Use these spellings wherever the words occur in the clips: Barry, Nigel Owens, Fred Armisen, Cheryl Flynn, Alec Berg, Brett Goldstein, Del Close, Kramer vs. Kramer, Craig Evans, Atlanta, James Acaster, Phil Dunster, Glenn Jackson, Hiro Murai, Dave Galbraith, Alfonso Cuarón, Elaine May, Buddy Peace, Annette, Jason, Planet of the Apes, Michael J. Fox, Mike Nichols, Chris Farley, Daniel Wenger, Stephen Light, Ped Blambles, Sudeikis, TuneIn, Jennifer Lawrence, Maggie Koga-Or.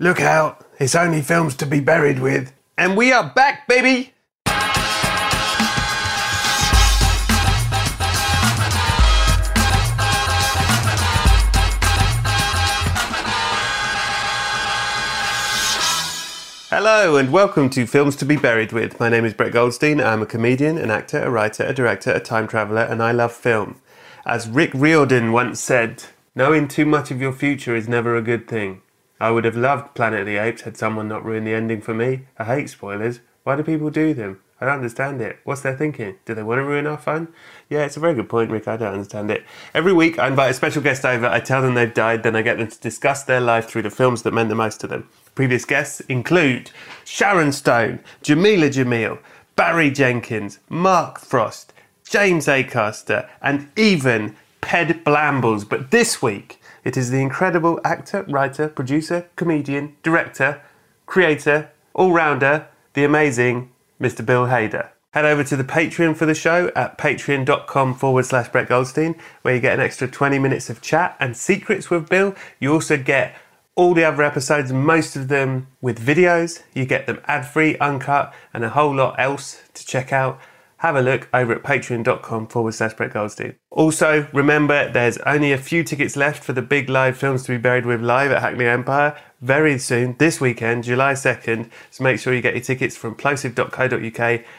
Look out, it's only films to be buried with. And we are back, baby! Hello and welcome to Films to be Buried With. My name is Brett Goldstein. I'm a comedian, an actor, a writer, a director, a time traveller, and I love film. As Rick Riordan once said, knowing too much of your future is never a good thing. I would have loved Planet of the Apes had someone not ruined the ending for me. I hate spoilers. Why do people do them? I don't understand it. What's their thinking? Do they want to ruin our fun? Yeah, it's a very good point, Rick. I don't understand it. Every week, I invite a special guest over. I tell them they've died. Then I get them to discuss their life through the films that meant the most to them. Previous guests include Sharon Stone, Jamila Jamil, Barry Jenkins, Mark Frost, James Acaster, and even Ped Blambles. But this week, it is the incredible actor, writer, producer, comedian, director, creator, all-rounder, the amazing Mr. Bill Hader. Head over to the Patreon for the show at patreon.com/Brett Goldstein, where you get an extra 20 minutes of chat and secrets with Bill. You also get all the other episodes, most of them with videos. You get them ad-free, uncut, and a whole lot else to check out. Have a look over at patreon.com/Brett Goldstein. Also, remember, there's only a few tickets left for the big live Films to be Buried With live at Hackney Empire very soon, this weekend, July 2nd. So make sure you get your tickets from plosive.co.uk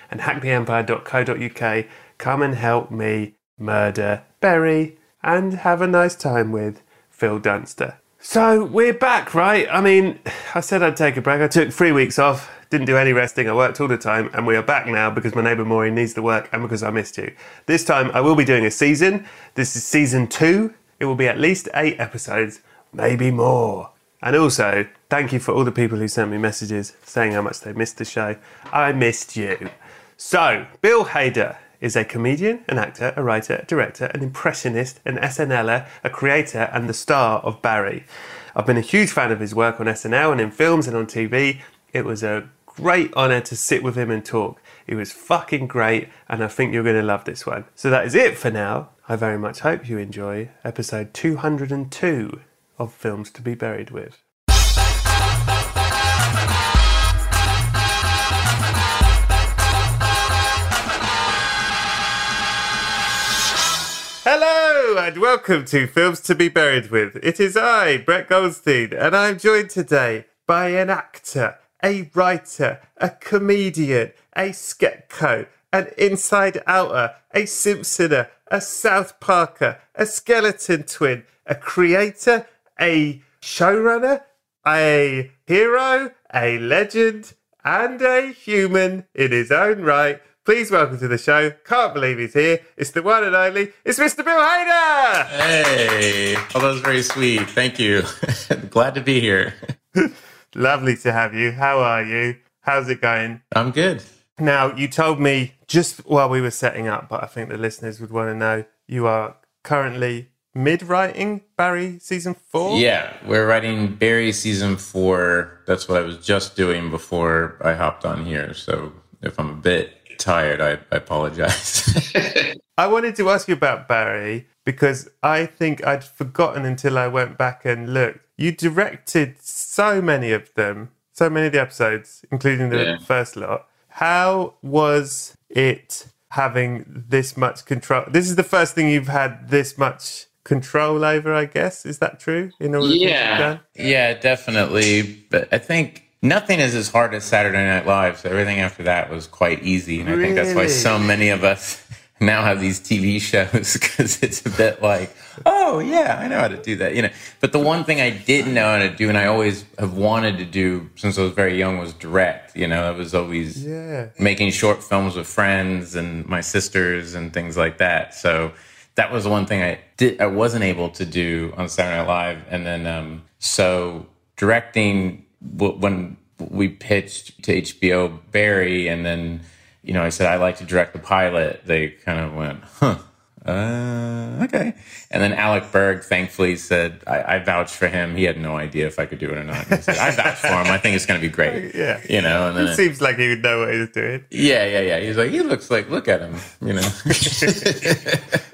and hackneyempire.co.uk. Come and help me murder Barry and have a nice time with Phil Dunster. So we're back, right? I mean, I said I'd take a break. I took 3 weeks off. Didn't do any resting, I worked all the time, and we are back now because my neighbour Maureen needs the work and because I missed you. This time I will be doing a season. This is season 2. It will be at least 8 episodes, maybe more. And also, thank you for all the people who sent me messages saying how much they missed the show. I missed you. So, Bill Hader is a comedian, an actor, a writer, a director, an impressionist, an SNLer, a creator, and the star of Barry. I've been a huge fan of his work on SNL and in films and on TV. It was a great honour to sit with him and talk. It was fucking great, and I think you're going to love this one. So that is it for now. I very much hope you enjoy episode 202 of Films to be Buried With. Hello and welcome to Films to be Buried With. It is I, Brett Goldstein, and I'm joined today by an actor, a writer, a comedian, a scapegoat, an Inside Outer, a Simpsoner, a South Parker, a Skeleton Twin, a creator, a showrunner, a hero, a legend, and a human in his own right. Please welcome to the show. Can't believe he's here. It's the one and only, it's Mr. Bill Hader! Hey, oh, that was very sweet. Thank you. Glad to be here. Lovely to have you. How are you? How's it going? I'm good. Now, you told me just while we were setting up, but I think the listeners would want to know, you are currently mid-writing Barry Season 4? Yeah, we're writing Barry Season 4. That's what I was just doing before I hopped on here. So if I'm a bit tired, I apologize. I wanted to ask you about Barry because I think I'd forgotten until I went back and looked. You directed so many of them, so many of the episodes, including the first lot. How was it having this much control? This is the first thing you've had this much control over, I guess. Is that true? In all the things you've done? Yeah, definitely. But I think Nothing is as hard as Saturday Night Live, so everything after that was quite easy. And really? I think that's why so many of us now have these TV shows, because it's a bit like, oh, yeah, I know how to do that. You know. But the one thing I didn't know how to do, and I always have wanted to do since I was very young, was direct. You know, I was always making short films with friends and my sisters and things like that. So that was the one thing I wasn't able to do on Saturday Night Live. And then so directing... When we pitched to HBO Barry, and then, you know, I said, I'd like to direct the pilot, they kind of went, okay. And then Alec Berg thankfully said, I vouched for him. He had no idea if I could do it or not. He said, I vouched for him. I think it's going to be great. Yeah. You know, and then it seems like he would know what he's doing. Yeah. He's like, he looks like, look at him, you know.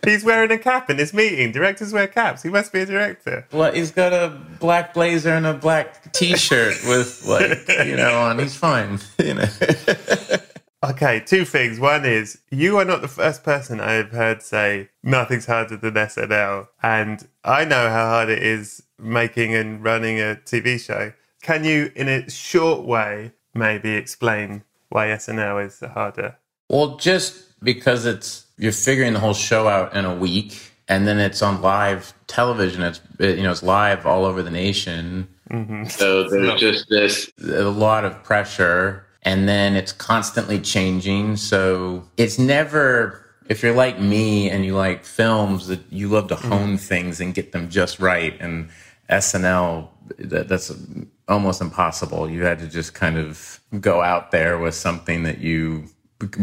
He's wearing a cap in this meeting. Directors wear caps. He must be a director. Well, he's got a black blazer and a black T-shirt with, like, you know, on. He's fine, you know. Okay, two things. One is, you are not the first person I've heard say nothing's harder than SNL. And I know how hard it is making and running a TV show. Can you, in a short way, maybe explain why SNL is harder? Well, just because you're figuring the whole show out in a week, and then it's on live television. It's, you know, it's live all over the nation. Mm-hmm. So there's just a lot of pressure. And then it's constantly changing. So it's never, if you're like me and you like films, that you love to hone things and get them just right. And SNL, that's almost impossible. You had to just kind of go out there with something that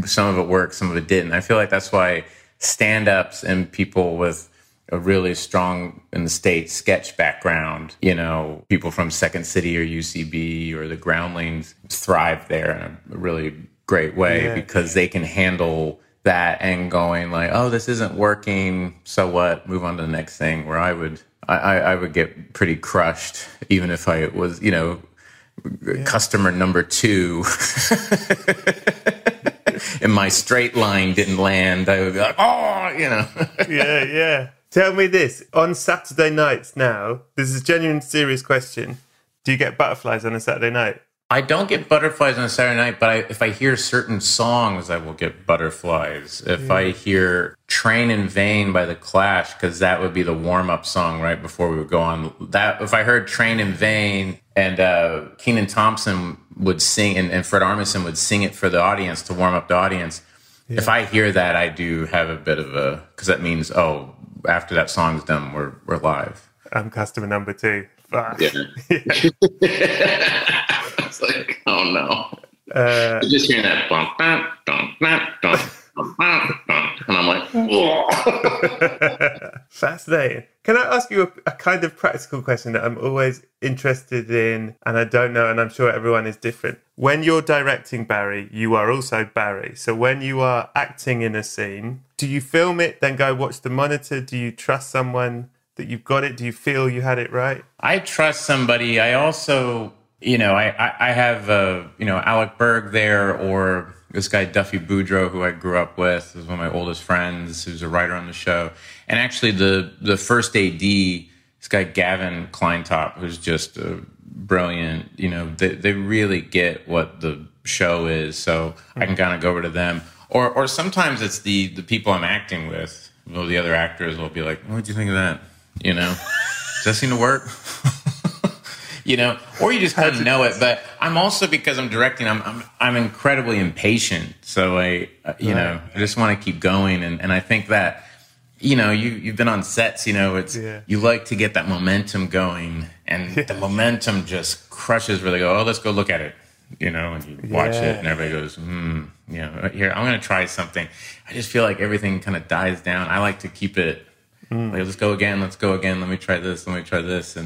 some of it worked, some of it didn't. I feel like that's why stand-ups and people with a really strong, in the States, sketch background, you know, people from Second City or UCB or the Groundlings thrive there in a really great way, because they can handle that and going like, oh, this isn't working, so what? Move on to the next thing. Where I would get pretty crushed, even if I was, you know, customer number two. And my straight line didn't land. I would be like, oh, you know. Yeah. Tell me this, on Saturday nights now, this is a genuine, serious question. Do you get butterflies on a Saturday night? I don't get butterflies on a Saturday night, but if I hear certain songs, I will get butterflies. If I hear Train in Vain by The Clash, because that would be the warm-up song right before we would go on. That, if I heard Train in Vain and Kenan Thompson would sing and Fred Armisen would sing it for the audience to warm up the audience, if I hear that, I do have a bit of a... Because that means, oh... After that song's done, we're live. I'm customer number two. Fuck. Yeah. It's like, oh no. Just hearing that bump, bump, bump, bump, bump, bump, and I'm like, whoa. Fascinating. Can I ask you a kind of practical question that I'm always interested in, and I don't know, and I'm sure everyone is different. When you're directing Barry, you are also Barry. So when you are acting in a scene, do you film it, then go watch the monitor? Do you trust someone that you've got it? Do you feel you had it right? I trust somebody. I also, you know, I have, you know, Alec Berg there, or this guy Duffy Boudreau, who I grew up with, is one of my oldest friends, who's a writer on the show. And actually the first AD, this guy Gavin Kleintop, who's just brilliant, you know, they really get what the show is. So I can kind of go over to them. Or sometimes it's the people I'm acting with. Well, the other actors will be like, what did you think of that? You know, does that seem to work? You know, or you just kind of know it. But I'm also, because I'm directing, I'm incredibly impatient. So I just want to keep going. And I think that, you know, you've been on sets, you know, it's you like to get that momentum going. And the momentum just crushes where they go, oh, let's go look at it. You know, and you watch it and everybody goes, you know, here, I'm going to try something. I just feel like everything kind of dies down. I like to keep it, like, let's go again. Let me try this. And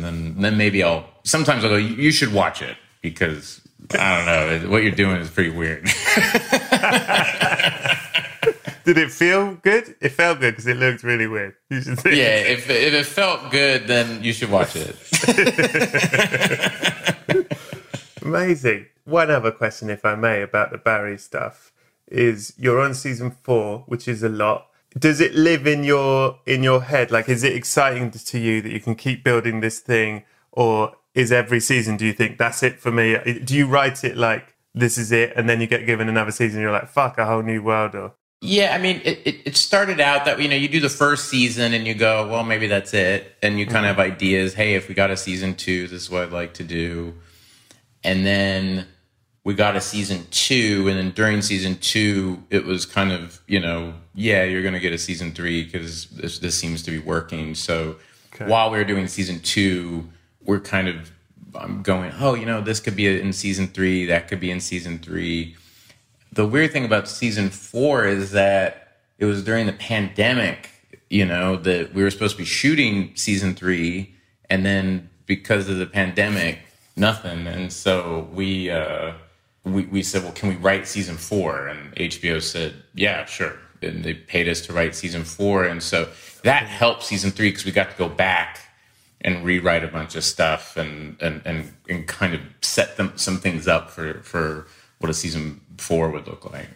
then maybe sometimes I'll go, you should watch it, because I don't know, what you're doing is pretty weird. Did it feel good? It felt good because it looked really weird. You should think. Yeah, if it felt good, then you should watch it. Amazing. One other question, if I may, about the Barry stuff is, you're on season 4, which is a lot. Does it live in your head? Like, is it exciting to you that you can keep building this thing, or is every season? Do you think that's it for me? Do you write it like this is it, and then you get given another season, and you're like, fuck, a whole new world? Or yeah, I mean, it started out that, you know, you do the first season and you go, well, maybe that's it. And you kind of have ideas. Hey, if we got a season two, this is what I'd like to do. And then we got a season two. And then during season two, it was kind of, you know, yeah, you're going to get a season three because this seems to be working. So while we were doing season two, we're kind of going, oh, you know, this could be in season three. That could be in season three. The weird thing about season four is that it was during the pandemic, you know, that we were supposed to be shooting season three. And then because of the pandemic, nothing. And so we said, well, can we write season four? And HBO said, yeah, sure. And they paid us to write season four. And so that helped season three because we got to go back and rewrite a bunch of stuff and kind of set them some things up for what a season four would look like.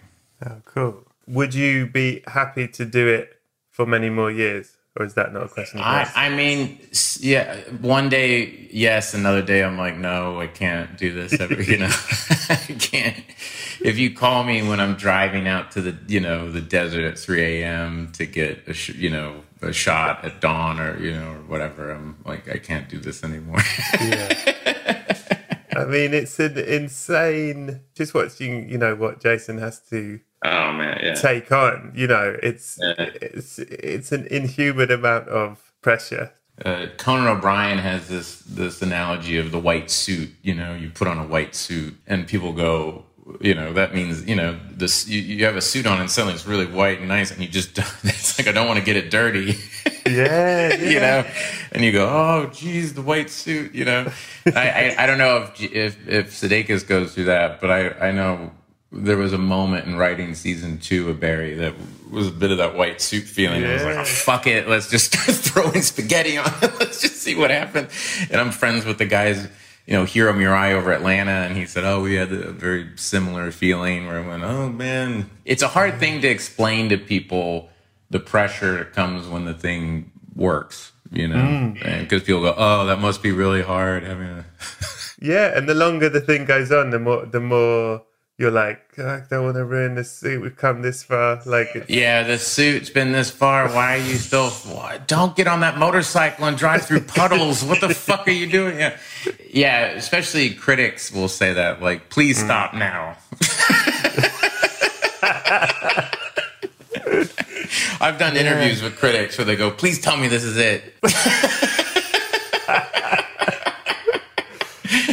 Oh, cool. Would you be happy to do it for many more years? Or is that not a question? I mean, yeah, one day, yes. Another day, I'm like, no, I can't do this ever, you know. I can't. If you call me when I'm driving out to the, you know, the desert at 3 a.m. to get, a shot at dawn or, you know, or whatever, I'm like, I can't do this anymore. Yeah. I mean, it's an insane, just watching, you know, what Jason has to take on, you know, it's an inhuman amount of pressure. Conan O'Brien has this analogy of the white suit, you know, you put on a white suit and people go, you know, that means, you know, this, you have a suit on and suddenly it's really white and nice and you just, it's like, I don't want to get it dirty. Yeah. You know, and you go, oh, geez, the white suit, you know. I don't know if Sudeikis goes through that, but I know there was a moment in writing season two of Barry that was a bit of that white suit feeling. Yeah. I was like, oh, fuck it. Let's just start throwing spaghetti on it. Let's just see what happens. And I'm friends with the guys, you know, Hiro Murai over Atlanta, and he said, oh, we had a very similar feeling where I went, oh, man. It's a hard thing to explain to people, the pressure that comes when the thing works, you know, because people go, oh, that must be really hard. I mean, yeah, and the longer the thing goes on, the more you're like, I don't want to ruin this suit. We've come this far. Yeah, the suit's been this far. Why are you still? Don't get on that motorcycle and drive through puddles. What the fuck are you doing? Yeah, especially critics will say that. Like, please stop now. I've done interviews with critics where they go, please tell me this is it.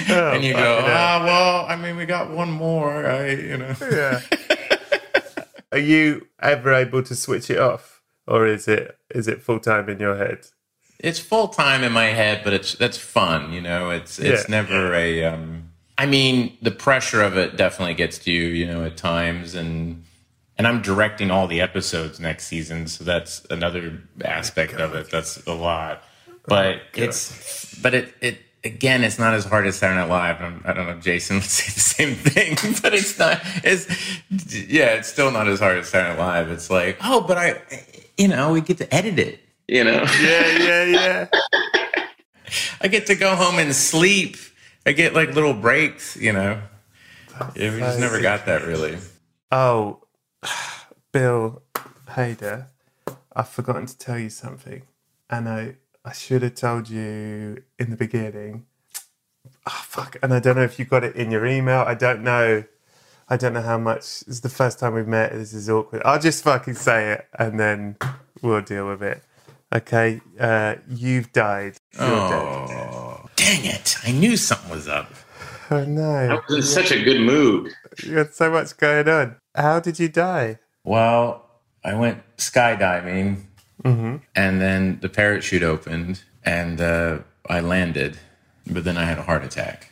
And you go, well, I mean, we got one more, you know. Yeah. Are you ever able to switch it off, or is it full time in your head? It's full time in my head, but that's fun, you know. It's never a. I mean, the pressure of it definitely gets to you, you know, at times, and I'm directing all the episodes next season, so that's another aspect of it. That's a lot, but it. Again, it's not as hard as Saturday Night Live. I don't know if Jason would say the same thing, but it's not. It's still not as hard as Saturday Night Live. It's like, oh, but we get to edit it, you know? Yeah. I get to go home and sleep. I get like little breaks, you know? Yeah, we just never got that really. Oh, Bill Hader, I've forgotten to tell you something. And I should have told you in the beginning. Oh, fuck. And I don't know if you got it in your email. I don't know how much. This is the first time we've met. This is awkward. I'll just fucking say it and then we'll deal with it. Okay. You've died. You're dead. Dang it. I knew something was up. I know. I was in such a good mood. You had so much going on. How did you die? Well, I went skydiving. Mm-hmm. And then the parachute opened and I landed, but then I had a heart attack.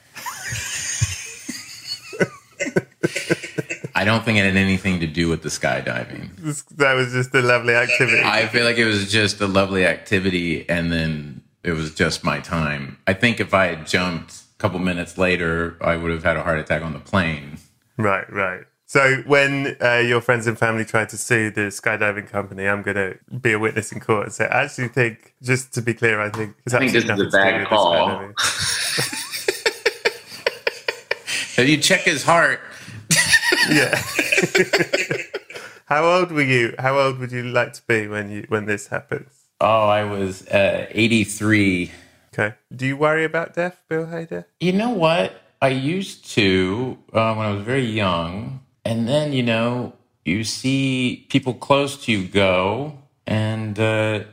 I don't think it had anything to do with the skydiving. That was just a lovely activity. I feel like it was just a lovely activity, and then it was just my time. I think if I had jumped a couple minutes later, I would have had a heart attack on the plane. Right. So when your friends and family tried to sue the skydiving company, I'm going to be a witness in court and say, I actually think, just to be clear, I think this is a bad call. If you check his heart. Yeah. How old were you? How old would you like to be when this happens? Oh, I was 83. Okay. Do you worry about death, Bill Hader? You know what? I used to when I was very young. And then, you know, you see people close to you go, and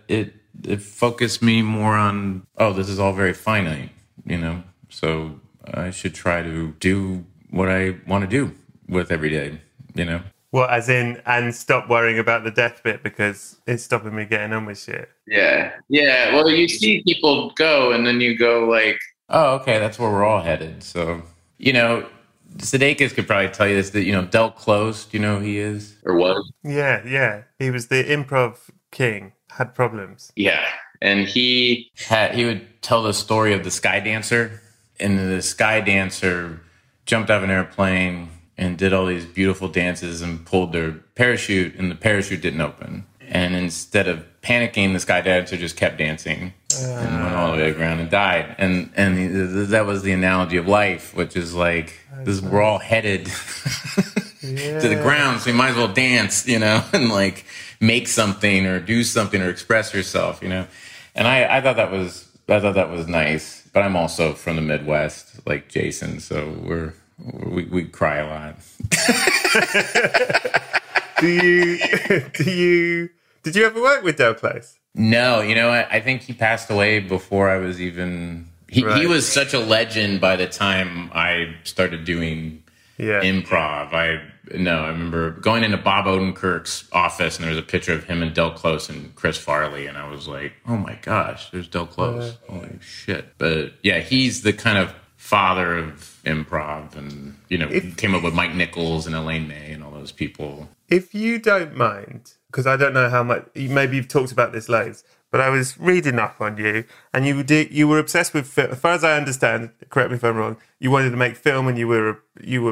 it focused me more on, oh, this is all very finite, you know. So I should try to do what I want to do with every day, you know. Well, as in, and stop worrying about the death bit because it's stopping me getting on with shit. Yeah. Yeah. Well, you see people go and then you go like, oh, okay, that's where we're all headed. So, you know, Sudeikis could probably tell you this, that, you know, Del Close, do you know who he is? Or was? Yeah, yeah. He was the improv king, had problems. Yeah. And he would tell the story of the sky dancer. And the sky dancer jumped out of an airplane and did all these beautiful dances and pulled their parachute, and the parachute didn't open. And instead of panicking, the sky dancer just kept dancing and went all the way around and died. And that was the analogy of life, which is like, this, we're all headed yeah. to the ground, so you might as well dance, you know, and like make something or do something or express yourself, you know. And I thought that was nice, but I'm also from the Midwest, like Jason, so we cry a lot. Did you ever work with Del Close? No, you know, I think he passed away before I was even... He was such a legend by the time I started doing improv. I remember going into Bob Odenkirk's office and there was a picture of him and Del Close and Chris Farley, and I was like, oh my gosh, there's Del Close. Holy shit. But yeah, he's the kind of father of improv, and, you know, came up with Mike Nichols and Elaine May and all those people. If you don't mind, because I don't know how much, maybe you've talked about this loads, but I was reading up on you, and you were obsessed with film. As far as I understand, correct me if I'm wrong, you wanted to make film, and you were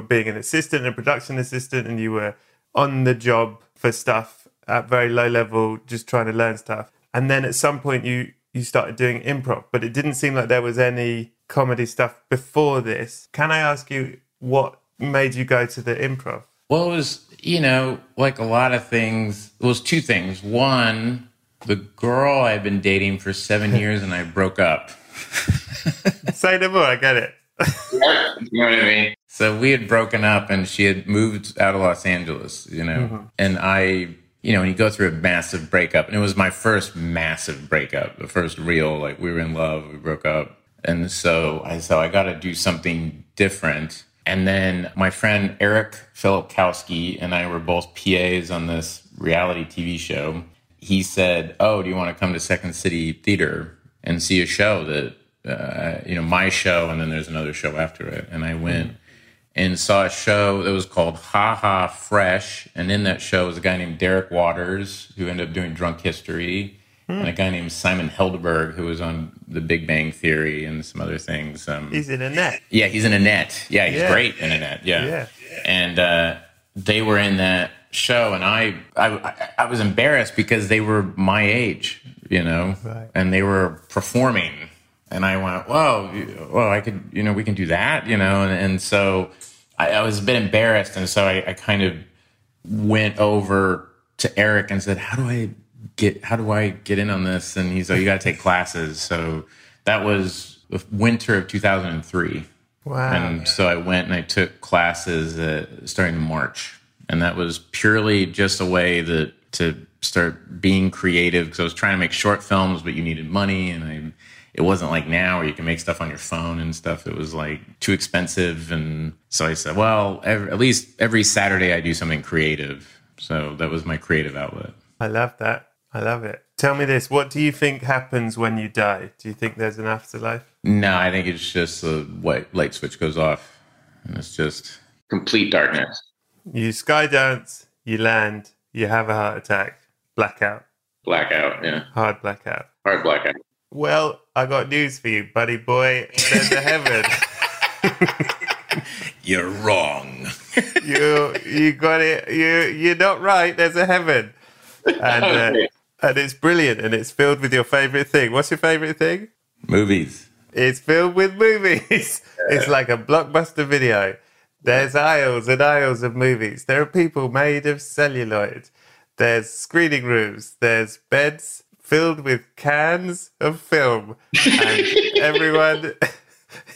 being an assistant, a production assistant, and you were on the job for stuff at very low level, just trying to learn stuff. And then at some point you started doing improv, but it didn't seem like there was any comedy stuff before this. Can I ask you what made you go to the improv? Well, it was, you know, like a lot of things, it was two things. One, the girl I've been dating for 7 years and I broke up. Say no more, I get it. Yeah, you know what I mean? So we had broken up and she had moved out of Los Angeles, you know. Mm-hmm. And I, you know, when you go through a massive breakup, and it was my first massive breakup, the first real, like, we were in love, we broke up. And so I got to do something different. And then my friend Eric Filipkowski and I were both PAs on this reality TV show. He said, oh, do you want to come to Second City Theater and see a show that, you know, my show, and then there's another show after it. And I went and saw a show that was called Ha Ha Fresh. And in that show was a guy named Derek Waters, who ended up doing Drunk History, and a guy named Simon Helberg, who was on The Big Bang Theory and some other things. He's in Annette. Yeah, he's in Annette. Yeah, he's great in Annette. Yeah. And they were in that show, and I was embarrassed because they were my age, you know, and they were performing. And I went, well, I could, you know, we can do that, you know. And so I was a bit embarrassed, and so I kind of went over to Eric and said, how do I get in on this? And he's like, you got to take classes. So that was the winter of 2003. Wow. And so I went and I took classes starting in March. And that was purely just a way to start being creative, because I was trying to make short films, but you needed money. And it wasn't like now where you can make stuff on your phone and stuff. It was like too expensive. And so I said, well, at least every Saturday I do something creative. So that was my creative outlet. I love that. I love it. Tell me this. What do you think happens when you die? Do you think there's an afterlife? No, I think it's just the light switch goes off and it's just complete darkness. You skydance, you land, you have a heart attack, blackout. Blackout, yeah. Hard blackout. Hard blackout. Well, I got news for you, buddy boy. There's a heaven. You're wrong. You got it. You're not right. There's a heaven. And it's brilliant, and it's filled with your favorite thing. What's your favorite thing? Movies. It's filled with movies. Yeah. It's like a blockbuster video. There's aisles and aisles of movies. There are people made of celluloid. There's screening rooms. There's beds filled with cans of film. And everyone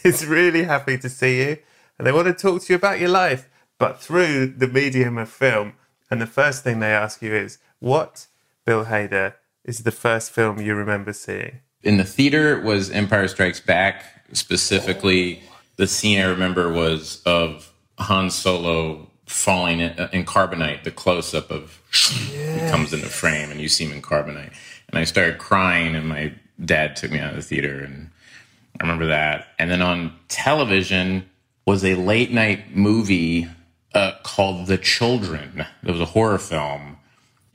is really happy to see you. And they want to talk to you about your life, but through the medium of film. And the first thing they ask you is, what, Bill Hader, is the first film you remember seeing? In the theater was Empire Strikes Back. Specifically, the scene I remember was of Han Solo falling in carbonite. The close-up of he comes into frame and you see him in carbonite. And I started crying and my dad took me out of the theater. And I remember that. And then on television was a late-night movie called The Children. It was a horror film.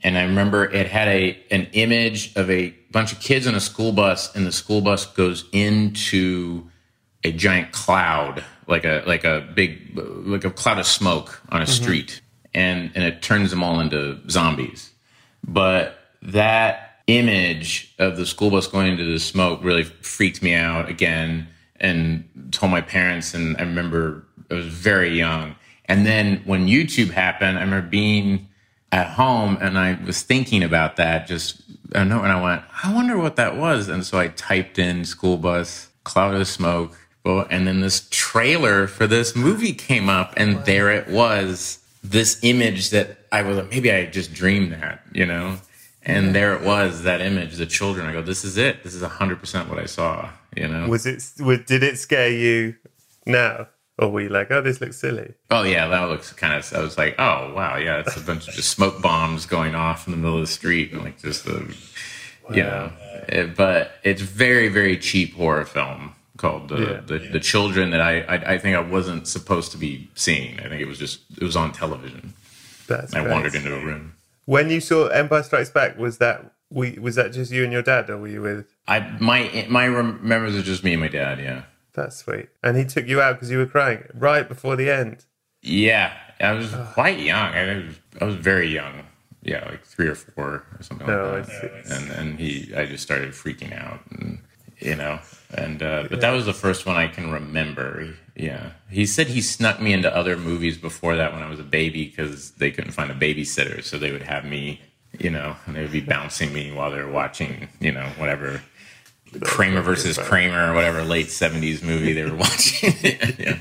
And I remember it had an image of a bunch of kids on a school bus, and the school bus goes into a giant cloud, like a cloud of smoke on a street, and it turns them all into zombies. But that image of the school bus going into the smoke really freaked me out again, and told my parents. And I remember I was very young. And then when YouTube happened, I remember being at home and I was thinking about that, and I went, I wonder what that was. And so I typed in school bus, cloud of smoke, and then this trailer for this movie came up, and there it was, this image that I was like, maybe I just dreamed that, you know? And there it was, that image, The Children. I go, this is it. This is 100% what I saw, you know? Did it scare you now? Or were you like, oh, this looks silly? Oh, yeah, that looks kind of... I was like, oh, wow, yeah, it's a bunch of just smoke bombs going off in the middle of the street. And, like, just the... Wow. You know. But it's very, very cheap horror film called The Children that I think I wasn't supposed to be seeing. I think it was on television. That's I wandered into a room. When you saw Empire Strikes Back, was that just you and your dad, or were you with... My memories are just me and my dad, yeah. That's sweet. And he took you out because you were crying right before the end. Yeah. I was quite young. I was very young. Yeah, like 3 or 4 or something like that. And I just started freaking out. And, you know, but that was the first one I can remember. Yeah. He said he snuck me into other movies before that when I was a baby because they couldn't find a babysitter. So they would have me, you know, and they would be bouncing me while they were watching, you know, whatever. Kramer vs. Kramer or whatever late 70s movie they were watching. Yeah.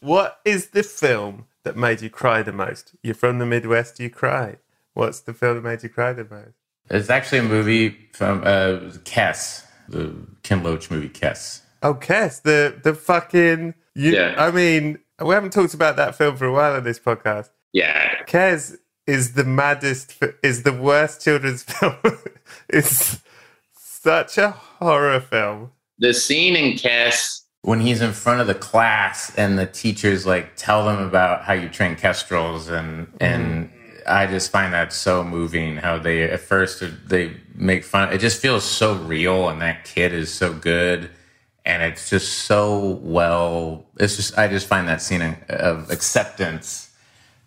What is the film that made you cry the most? You're from the Midwest, you cry. What's the film that made you cry the most? It's actually a movie from Kes, the Ken Loach movie Kes. Oh, Kes, the fucking... I mean, we haven't talked about that film for a while on this podcast. Yeah. Kes is the maddest... is the worst children's film. It's... such a horror film. The scene in Kes when he's in front of the class and the teacher's like, tell them about how you train kestrels. And I just find that so moving how they, at first, they make fun. It just feels so real. And that kid is so good. And it's just so well, I just find that scene of acceptance.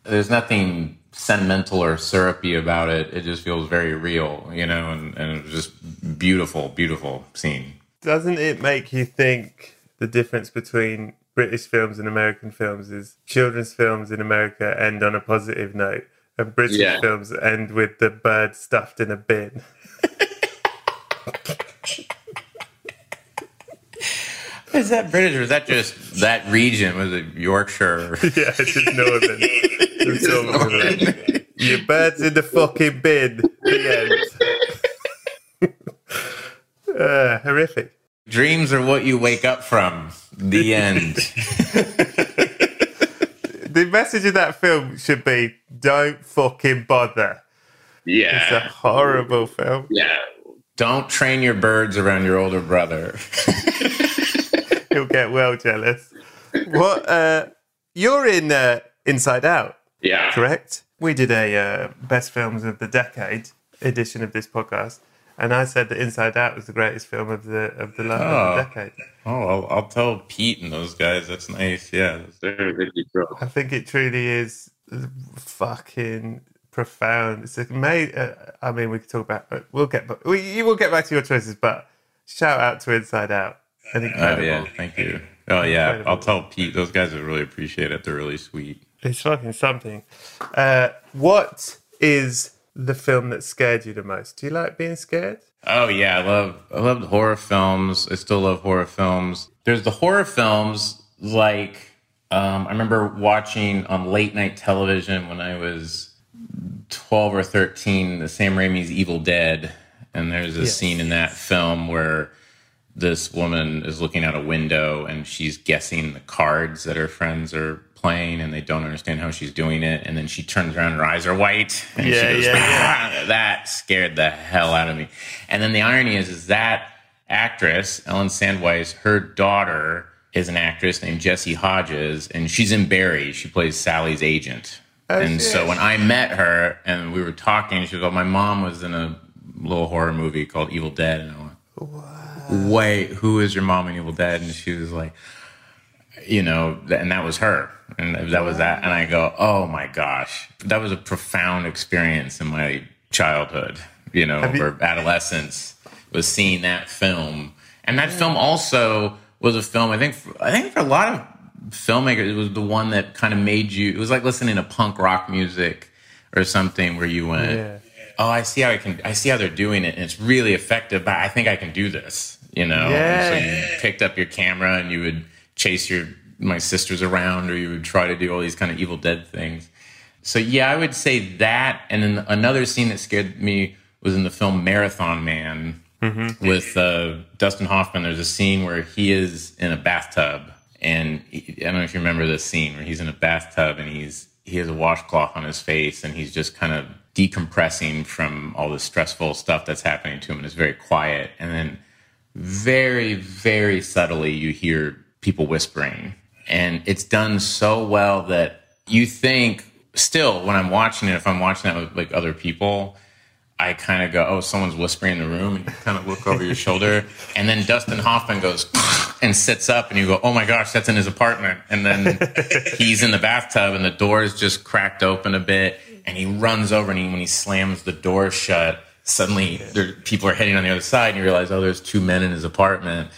There's nothing sentimental or syrupy about it. It just feels very real, you know, and it was just beautiful, beautiful scene. Doesn't it make you think the difference between British films and American films is children's films in America end on a positive note and British films end with the bird stuffed in a bin? Is that British or is that just that region? Was it Yorkshire? Yeah, it's just northern. Your bird's in the fucking bin. The end. Horrific. Dreams are what you wake up from. The end. The message of that film should be, don't fucking bother. Yeah. It's a horrible film. Yeah. Don't train your birds around your older brother. He'll get well jealous. What? You're in Inside Out. Yeah. Correct? We did a Best Films of the Decade edition of this podcast, and I said that Inside Out was the greatest film of the decade. Oh, I'll tell Pete and those guys. That's nice. Yeah. That's very, very true. I think it truly is fucking profound. It's amazing. I mean, we could talk about it. You will get back to your choices, but shout out to Inside Out. Oh, yeah. Thank you. Oh, yeah. I'll tell Pete. Those guys would really appreciate it. They're really sweet. It's fucking something. What is the film that scared you the most? Do you like being scared? Oh, yeah. I loved horror films. I still love horror films. There's the horror films like I remember watching on late-night television when I was 12 or 13, the Sam Raimi's Evil Dead. And there's a scene in that film where this woman is looking out a window and she's guessing the cards that her friends are playing and they don't understand how she's doing it. And then she turns around, her eyes are white. And she goes, that scared the hell out of me. And then the irony is that actress, Ellen Sandweiss, her daughter is an actress named Jessie Hodges, and she's in Barry. She plays Sally's agent. Oh, and so when I met her and we were talking, she was like, my mom was in a little horror movie called Evil Dead. And I went, wait, who is your mom in Evil Dead? And she was like, you know, and that was her. And that was that. And I go, oh, my gosh. That was a profound experience in my childhood, you know, or adolescence, was seeing that film. And that film also was a film, I think for a lot of filmmakers, it was the one that kind of made you, it was like listening to punk rock music or something where you went, oh, I see how they're doing it, and it's really effective, but I think I can do this, you know? Yeah. So you picked up your camera and you would chase my sisters around, or you would try to do all these kind of Evil Dead things. So yeah, I would say that. And then another scene that scared me was in the film Marathon Man with Dustin Hoffman. There's a scene where he is in a bathtub. And I don't know if you remember this scene where he's in a bathtub and he has a washcloth on his face and he's just kind of decompressing from all the stressful stuff that's happening to him, and it's very quiet. And then very, very subtly you hear people whispering. And it's done so well that you think still when I'm watching it, if I'm watching that with like other people, I kind of go, oh, someone's whispering in the room, and you kind of look over your shoulder. And then Dustin Hoffman goes and sits up, and you go, oh, my gosh, that's in his apartment. And then he's in the bathtub, and the door is just cracked open a bit, and he runs over, and when he slams the door shut, suddenly people are heading on the other side, and you realize, oh, there's two men in his apartment.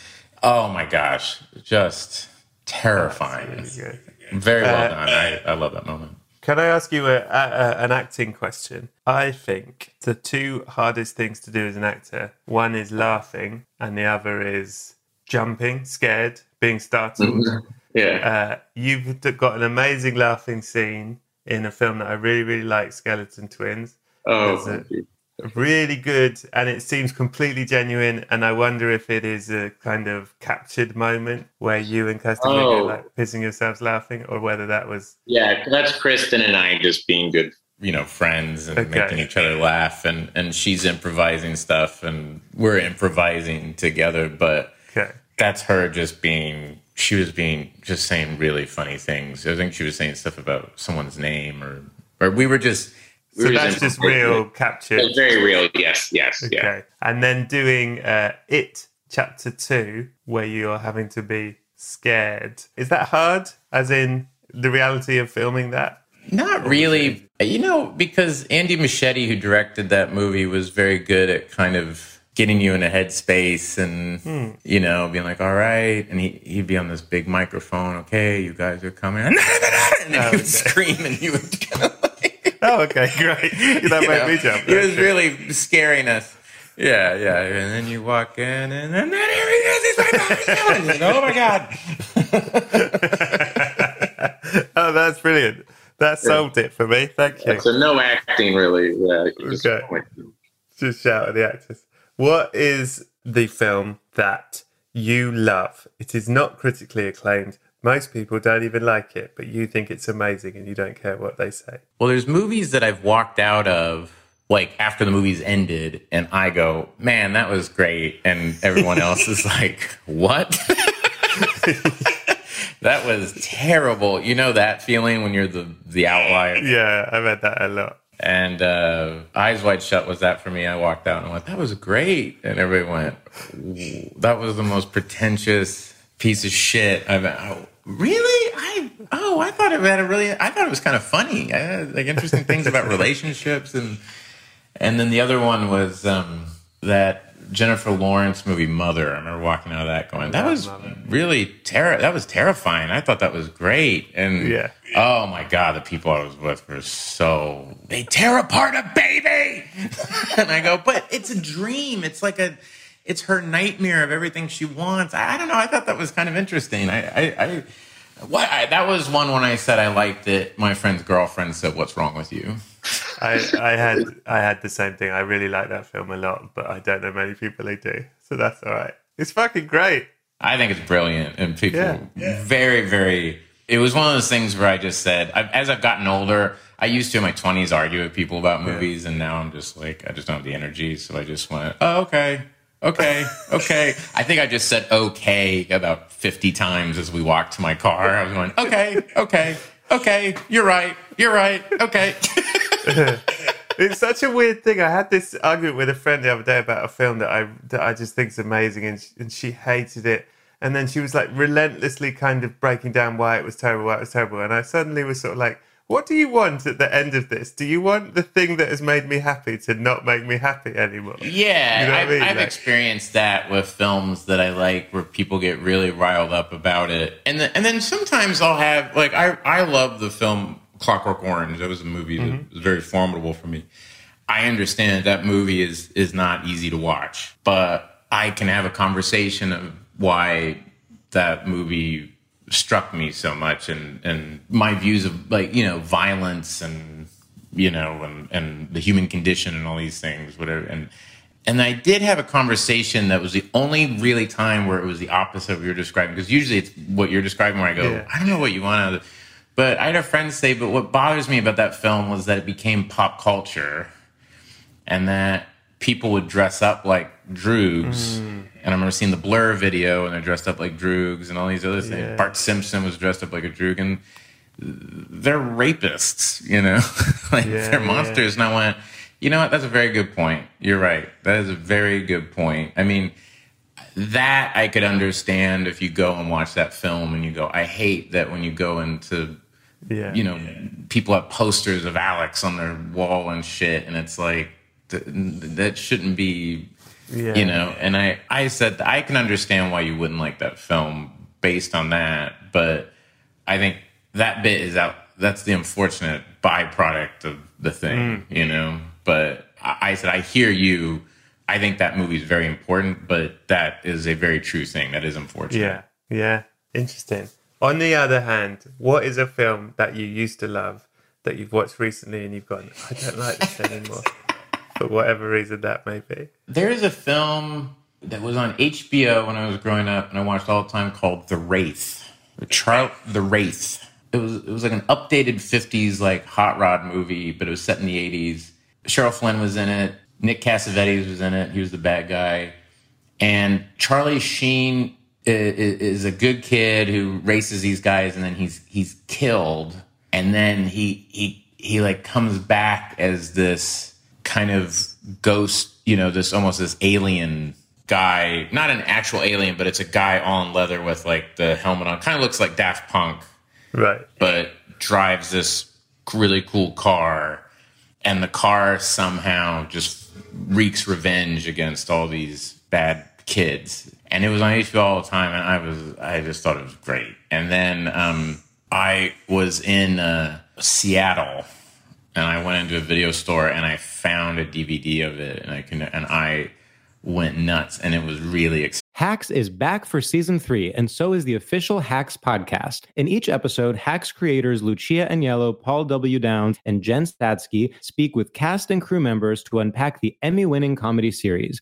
Oh, my gosh, just terrifying. Really very well done. I love that moment. Can I ask you an acting question? I think the two hardest things to do as an actor, one is laughing and the other is jumping, scared, being startled. You've got an amazing laughing scene in a film that I really, really like, Skeleton Twins. Oh, thank you. Really good, and it seems completely genuine, and I wonder if it is a kind of captured moment where you and Kirsten were like pissing yourselves laughing, or whether that was... Yeah, that's Kristen and I just being good, you know, friends and making each other laugh, and she's improvising stuff, and we're improvising together, but that's her just being... She was being just saying really funny things. I think she was saying stuff about someone's name, or we were just... So that's just real capture. That's very real, yes. Okay. Yeah. And then doing It Chapter 2, where you are having to be scared. Is that hard, as in the reality of filming that? Not really. You know, because Andy Muschietti, who directed that movie, was very good at kind of getting you in a headspace and, you know, being like, all right. And he'd be on this big microphone. Okay, you guys are coming. And then he would scream and you would kind of... Oh, okay, great. That made me jump. It was really scaring us. Yeah. And then you walk in, and then here he is. He's like, oh, my God. Oh, that's brilliant. That solved it for me. Thank you. So no acting, really. Yeah, just shout at the actors. What is the film that you love? It is not critically acclaimed. Most people don't even like it, but you think it's amazing and you don't care what they say. Well, there's movies that I've walked out of, like, after the movie's ended, and I go, man, that was great. And everyone else is like, what? That was terrible. You know that feeling when you're the outlier? Yeah, I've had that a lot. And Eyes Wide Shut was that for me. I walked out and went, that was great. And everybody went, that was the most pretentious piece of shit. Really? I thought it had I thought it was kind of funny. I had like interesting things about relationships, and then the other one was that Jennifer Lawrence movie Mother. I remember walking out of that going, that was really terrifying. I thought that was great. And yeah. Oh my God, the people I was with were so, they tear apart a baby. And I go, but it's a dream. It's like a, it's her nightmare of everything she wants. I don't know. I thought that was kind of interesting. That was one when I said I liked it. My friend's girlfriend said, "What's wrong with you?" I had the same thing. I really like that film a lot, but I don't know many people who do. So that's all right. It's fucking great. I think it's brilliant, and people very, very. It was one of those things where I just said, as I've gotten older, I used to in my 20s argue with people about movies, and now I'm just like, I just don't have the energy, so I just went, "Oh, okay." Okay. I think I just said okay about 50 times as we walked to my car. I was going, okay, you're right, okay. It's such a weird thing. I had this argument with a friend the other day about a film that I just think is amazing, and she hated it. And then she was like relentlessly kind of breaking down why it was terrible. And I suddenly was sort of like, what do you want at the end of this? Do you want the thing that has made me happy to not make me happy anymore? Yeah, you know what I mean? I've experienced that with films that I like where people get really riled up about it. And then sometimes I'll have, like, I love the film Clockwork Orange. That was a movie that was very formidable for me. I understand that movie is not easy to watch, but I can have a conversation of why that movie struck me so much, and my views of, like, you know, violence and, you know, and the human condition and all these things, whatever. And I did have a conversation that was the only really time where it was the opposite of what you're describing, because usually it's what you're describing where I go, I don't know what you want out of it. But I had a friend say, but what bothers me about that film was that it became pop culture and that people would dress up like droogs. And I remember seeing the Blur video, and they're dressed up like droogs and all these other things. Yeah. Bart Simpson was dressed up like a droog, and they're rapists, you know? Like, they're monsters. And I went, you know what? That's a very good point. You're right. That is a very good point. I mean, that I could understand if you go and watch that film and you go, I hate that when you go into, you know, people have posters of Alex on their wall and shit, and it's like, that shouldn't be, you know. And I said, I can understand why you wouldn't like that film based on that, but I think that bit is out. That's the unfortunate byproduct of the thing, you know. But I said, I hear you. I think that movie is very important, but that is a very true thing. That is unfortunate. Yeah. Interesting. On the other hand, what is a film that you used to love that you've watched recently and you've gone, I don't like this anymore? For whatever reason that may be. There is a film that was on HBO when I was growing up and I watched all the time called The Wraith. The Wraith. It was like an updated 50s like hot rod movie, but it was set in the 80s. Cheryl Flynn was in it. Nick Cassavetes was in it. He was the bad guy. And Charlie Sheen is a good kid who races these guys, and then he's killed. And then he like comes back as this kind of ghost, you know, this alien guy, not an actual alien, but it's a guy on leather with like the helmet on, kind of looks like Daft Punk, right? But drives this really cool car, and the car somehow just wreaks revenge against all these bad kids. And it was on HBO all the time, and I just thought it was great. And then I was in Seattle. And I went into a video store and I found a DVD of it, and I went nuts, and it was really exciting. Hacks is back for season 3, and so is the official Hacks podcast. In each episode, Hacks creators Lucia Aniello, Paul W. Downs, and Jen Statsky speak with cast and crew members to unpack the Emmy-winning comedy series.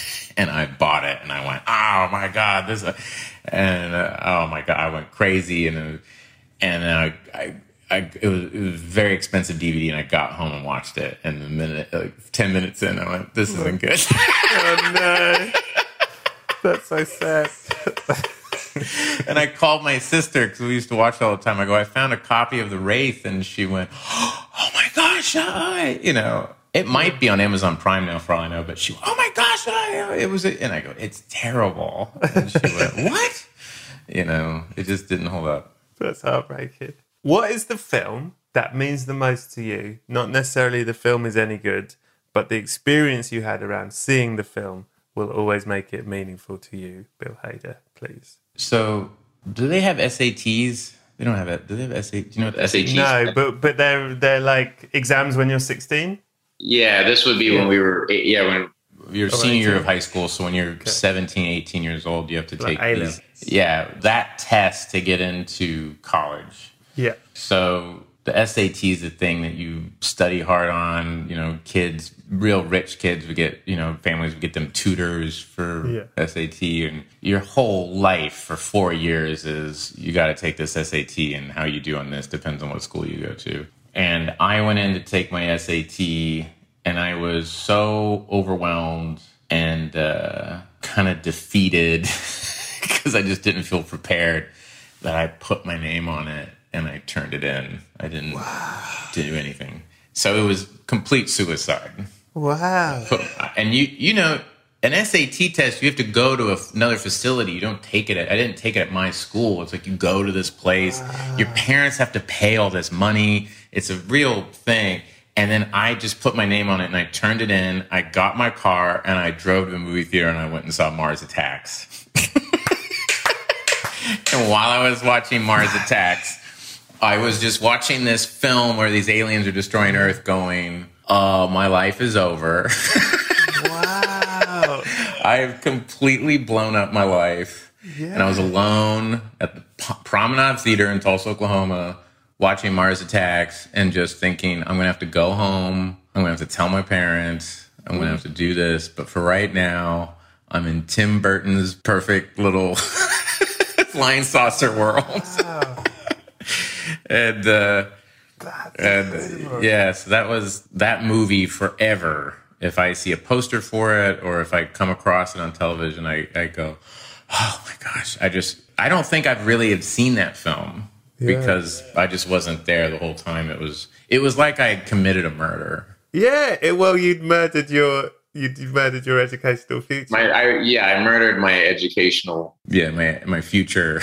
And I bought it, and I went, oh my God, this is, and oh my God, I went crazy, and it was a very expensive DVD, and I got home and watched it, and the minute, like 10 minutes in, I went, this isn't good. Oh no, that's so sad. And I called my sister because we used to watch it all the time. I go, I found a copy of The Wraith, and she went, oh my gosh, you know, it might be on Amazon Prime now for all I know, but she went, oh my gosh, it was, and I go, it's terrible. And she went, what? You know, it just didn't hold up. That's heartbreaking. What is the film that means the most to you? Not necessarily the film is any good, but the experience you had around seeing the film will always make it meaningful to you, Bill Hader, please. So, do they have SATs? They don't have it. Do they have SATs? Do you know what SATs are? No, but they're like exams when you're 16? Yeah, this would be when we were, when you're senior year of high school. So when you're 17, 18 years old, you have to take these, that test to get into college. Yeah. So the SAT is the thing that you study hard on. You know, kids, real rich kids would get, you know, families would get them tutors for SAT. And your whole life for 4 years is you got to take this SAT, and how you do on this depends on what school you go to. And I went in to take my SAT, and I was so overwhelmed and kind of defeated because I just didn't feel prepared that I put my name on it and I turned it in. I didn't do anything. So it was complete suicide. Wow. And you know, an SAT test, you have to go to another facility. You don't take it I didn't take it at my school. It's like you go to this place. Your parents have to pay all this money. It's a real thing. And then I just put my name on it, and I turned it in. I got my car, and I drove to the movie theater, and I went and saw Mars Attacks. And while I was watching Mars Attacks, I was just watching this film where these aliens are destroying Earth going, oh, my life is over. I've completely blown up my life. Yeah. And I was alone at the Promenade Theater in Tulsa, Oklahoma, watching Mars Attacks and just thinking, I'm going to have to go home. I'm going to have to tell my parents. I'm going to have to do this. But for right now, I'm in Tim Burton's perfect little flying saucer world. Wow. And yes, that was that movie forever. If I see a poster for it, or if I come across it on television, I go, oh my gosh. I don't think I've really have seen that film because I just wasn't there the whole time. It was like I had committed a murder. Yeah. You'd murdered your educational future. I murdered my educational. Yeah. My future.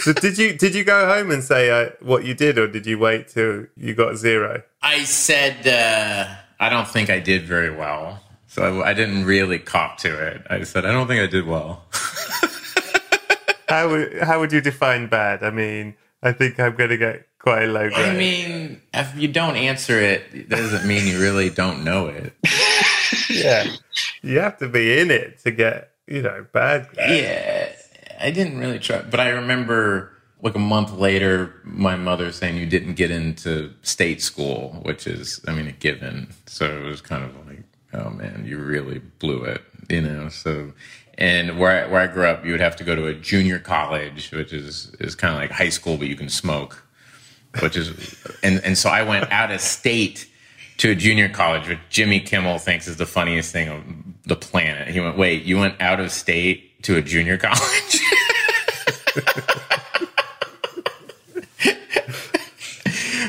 So did you go home and say what you did, or did you wait till you got zero? I said, I don't think I did very well. So I didn't really cop to it. I said, I don't think I did well. How would you define bad? I mean, I think I'm going to get quite a low grade. I mean, if you don't answer it, it doesn't mean you really don't know it. Yeah. You have to be in it to get, you know, bad grade. Yeah. I didn't really try. But I remember, like a month later, my mother saying you didn't get into state school, which is, I mean, a given. So it was kind of like, oh man, you really blew it, you know. So, and where I grew up, you would have to go to a junior college, which is kind of like high school, but you can smoke, which is, and so I went out of state to a junior college, which Jimmy Kimmel thinks is the funniest thing on the planet. He went, wait, you went out of state to a junior college?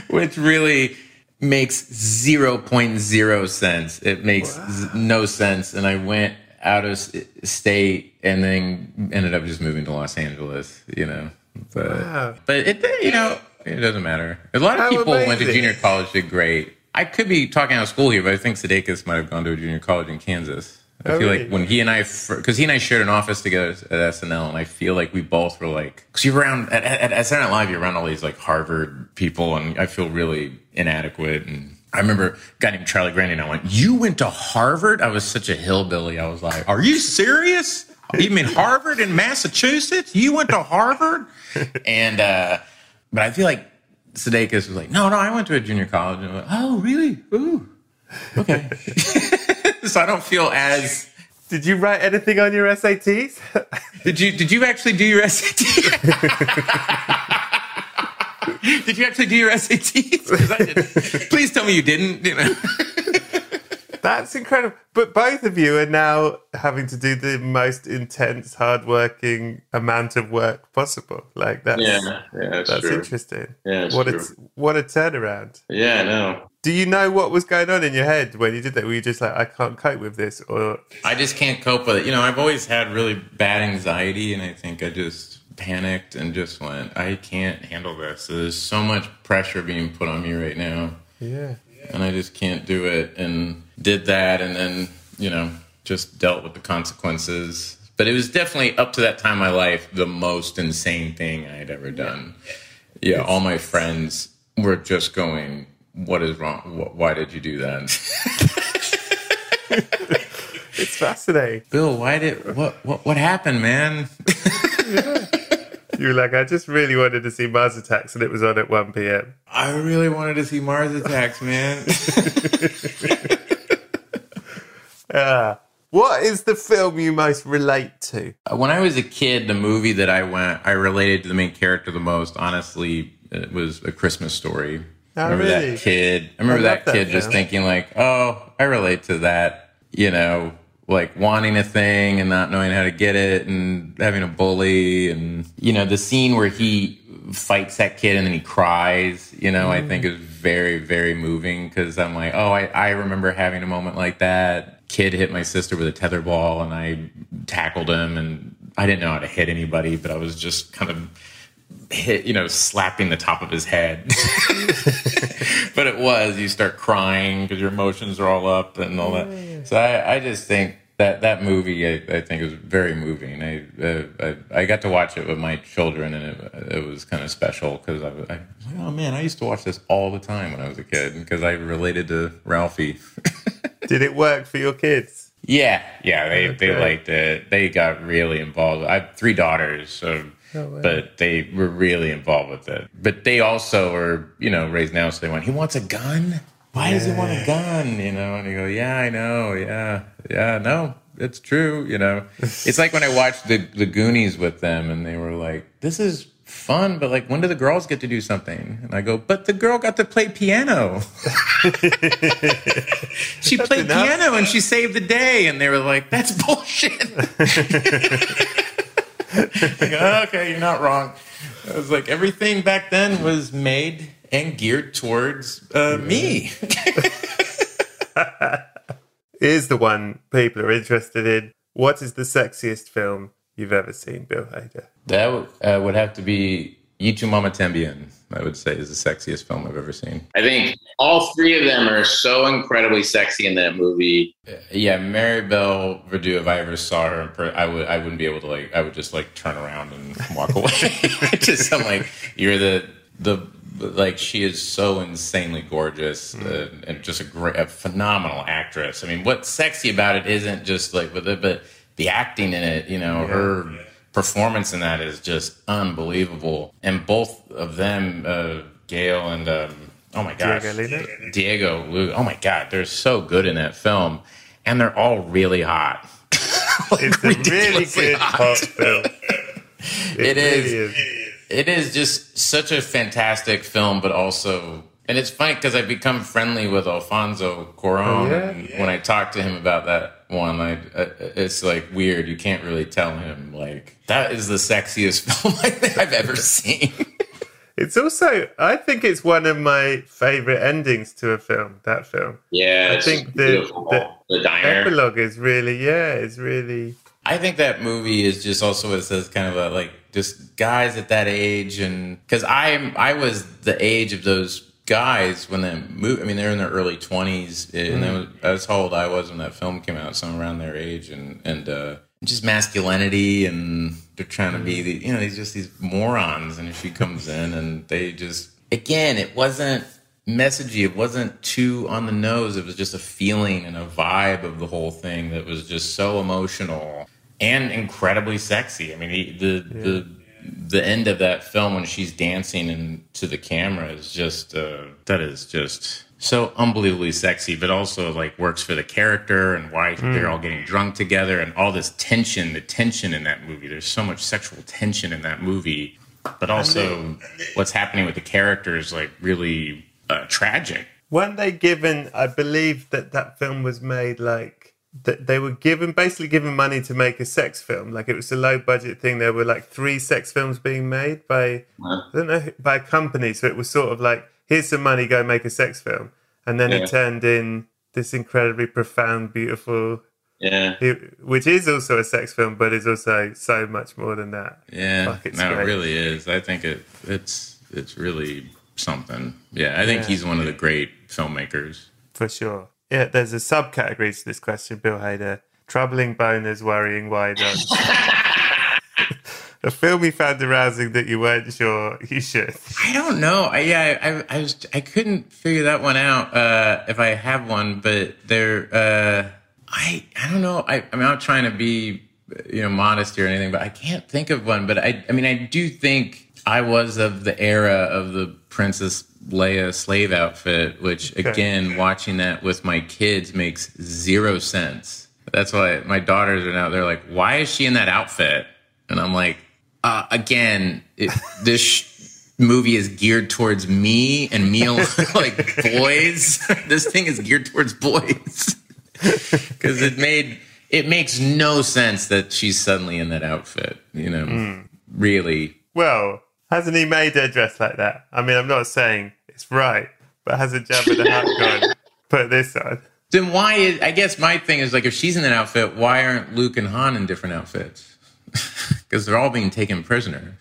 Which really makes 0.0 sense. It makes no sense. And I went out of state and then ended up just moving to Los Angeles, you know. But, but it, you know, it doesn't matter. A lot of people went to junior college, did great. I could be talking out of school here, but I think Sudeikis might have gone to a junior college in Kansas. I feel like when he and I, because he and I shared an office together at SNL, and I feel like we both were like, because you're around, at Saturday Night Live, you're around all these like Harvard people, and I feel really inadequate. And I remember a guy named Charlie Grandy, and I went, you went to Harvard? I was such a hillbilly. I was like, are you serious? You mean Harvard in Massachusetts? You went to Harvard? And but I feel like Sudeikis was like, no, I went to a junior college. And I'm like, oh, really? Ooh, okay. So I don't feel as... Did you write anything on your SATs? Did you actually do your SATs? Did you actually do your SATs? 'Cause I didn't. Please tell me you didn't. You know. That's incredible. But both of you are now having to do the most intense, hardworking amount of work possible. Like that's, that's true. Interesting. Yeah, it's true. What a turnaround. Yeah, I know. Do you know what was going on in your head when you did that? Were you just like, I can't cope with this? Or I just can't cope with it. You know, I've always had really bad anxiety, and I think I just panicked and just went, I can't handle this. There's so much pressure being put on me right now. Yeah. And I just can't do it, and did that, and then, you know, just dealt with the consequences. But it was definitely, up to that time in my life, the most insane thing I had ever done. Yeah, all my friends were just going, what is wrong? Why did you do that? It's fascinating. Bill, what happened, man? Yeah. You were like, I just really wanted to see Mars Attacks, and it was on at 1 p.m. I really wanted to see Mars Attacks, man. What is the film you most relate to? When I was a kid, the movie that I related to the main character the most, honestly, it was A Christmas Story. I remember that kid just thinking like, oh, I relate to that, you know, like wanting a thing and not knowing how to get it and having a bully. And, you know, the scene where he fights that kid and then he cries, you know, I think is very, very moving, because I'm like, oh, I remember having a moment like that. Kid hit my sister with a tether ball and I tackled him, and I didn't know how to hit anybody, but I was just kind of hit, you know, slapping the top of his head. But it was, you start crying because your emotions are all up and all that. So I just think that movie, I think, is very moving. I got to watch it with my children, and it was kind of special, because I was like, oh man, I used to watch this all the time when I was a kid, because I related to Ralphie. Did it work for your kids? Yeah, they liked it. They got really involved. I have three daughters, so... Oh, wow. But they were really involved with it. But they also are, you know, raised now, so they went, he wants a gun? Why does he want a gun? You know, and you go, yeah, I know, yeah, no, it's true, you know. It's like when I watched the Goonies with them, and they were like, this is fun, but like, when do the girls get to do something? And I go, but the girl got to play piano. She played piano, and she saved the day. And they were like, that's bullshit. Like, oh, okay, you're not wrong. I was like, everything back then was made and geared towards me. Here's the one people are interested in. What is the sexiest film you've ever seen, Bill Hader? That would have to be Itu Mama Tambien, I would say, is the sexiest film I've ever seen. I think all three of them are so incredibly sexy in that movie. Yeah, Maribel Verdú, if I ever saw her, I wouldn't be able to, like, I would just, like, turn around and walk away. Just, I'm like, you're the like, she is so insanely gorgeous, and just a phenomenal actress. I mean, what's sexy about it isn't just, like, with it, but the acting in it, you know, her... Yeah. Performance in that is just unbelievable, and both of them, Gail and oh my gosh, Diego Luna, oh my god, they're so good in that film, and they're all really hot. Like, it's a really good hot film. It is just such a fantastic film, but also, and it's funny because I've become friendly with Alfonso Cuarón. Oh, yeah? And when I talk to him about that one, it's like weird, you can't really tell him, like, that is the sexiest film I think I've ever seen. It's also, I think it's one of my favorite endings to a film, that film. Yeah, I think the diner epilogue is really, it's really, I think that movie is just also what it says, kind of a, like, just guys at that age, and because I was the age of those guys when that movie, I mean, they're in their early 20s, and that's how old I was when that film came out, so I'm around their age, and just masculinity, and they're trying to be, you know, these just these morons, and she comes in, and they just, again, it wasn't messagey, it wasn't too on the nose, it was just a feeling and a vibe of the whole thing that was just so emotional, and incredibly sexy. I mean, the end of that film when she's dancing and to the camera is just that is just so unbelievably sexy, but also like works for the character and why they're all getting drunk together and all this tension, the tension in that movie. There's so much sexual tension in that movie, but also what's happening with the character is like really tragic. Weren't they given, I believe that that film was made like, they were basically given money to make a sex film. Like it was a low budget thing. There were like 3 sex films being made by, I don't know, by a company. So it was sort of like, here's some money, go make a sex film. And then it turned in this incredibly profound, beautiful... Yeah. Which is also a sex film, but is also so much more than that. Yeah. Fuck, it's great. It really is. I think it's really something. Yeah, I think he's one of the great filmmakers. For sure. Yeah, there's a subcategory to this question, Bill Hader. Troubling boners, worrying wide ones. A film you found arousing that you weren't sure you should. I don't know. I couldn't figure that one out if I have one, but there, I don't know. I'm not trying to be, modest or anything, but I can't think of one. But I mean, I do think I was of the era of the Princess Leia slave outfit, which again, watching that with my kids makes zero sense. That's why my daughters are now, they're like, why is she in that outfit? And I'm like, this movie is geared towards me and me alone, like boys. This thing is geared towards boys because it makes no sense that she's suddenly in that outfit. Really. Well, hasn't he made her dress like that? I mean, I'm not saying it's right, but hasn't Jabba the Hutt gone put this on? Then why? I guess my thing is like, if she's in an outfit, why aren't Luke and Han in different outfits? Because they're all being taken prisoner.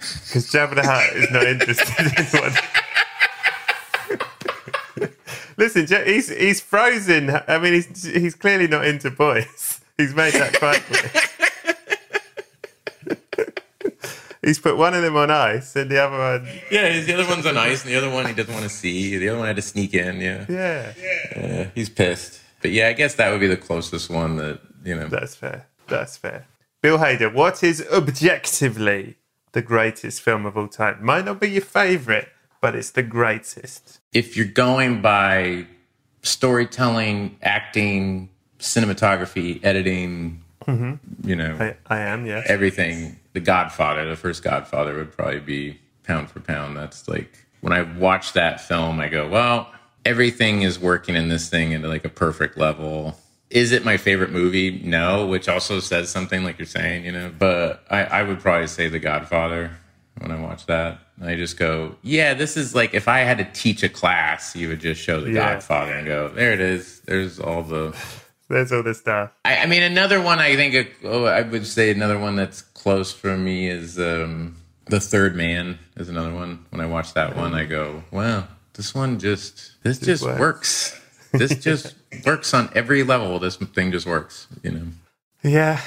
Because Jabba the Hutt is not interested in what... Listen, he's frozen. I mean, he's clearly not into boys. He's made that quite clear. He's put one of them on ice and the other one... Yeah, the other one's on ice and the other one he doesn't want to see. The other one had to sneak in, Yeah, he's pissed. But yeah, I guess that would be the closest one that, That's fair. Bill Hader, what is objectively the greatest film of all time? Might not be your favorite, but it's the greatest. If you're going by storytelling, acting, cinematography, editing, everything. The Godfather, the first Godfather would probably be pound for pound. That's like, when I watch that film, I go, well, everything is working in this thing into like a perfect level. Is it my favorite movie? No, which also says something like you're saying, But I would probably say The Godfather when I watch that. I just go, yeah, this is like, if I had to teach a class, you would just show The Godfather and go, there it is. There's all the stuff. I mean, another one I would say another one that's close for me is The Third Man is another one. When I watch that one, I go, wow, this just works. This just works on every level. This thing just works, Yeah.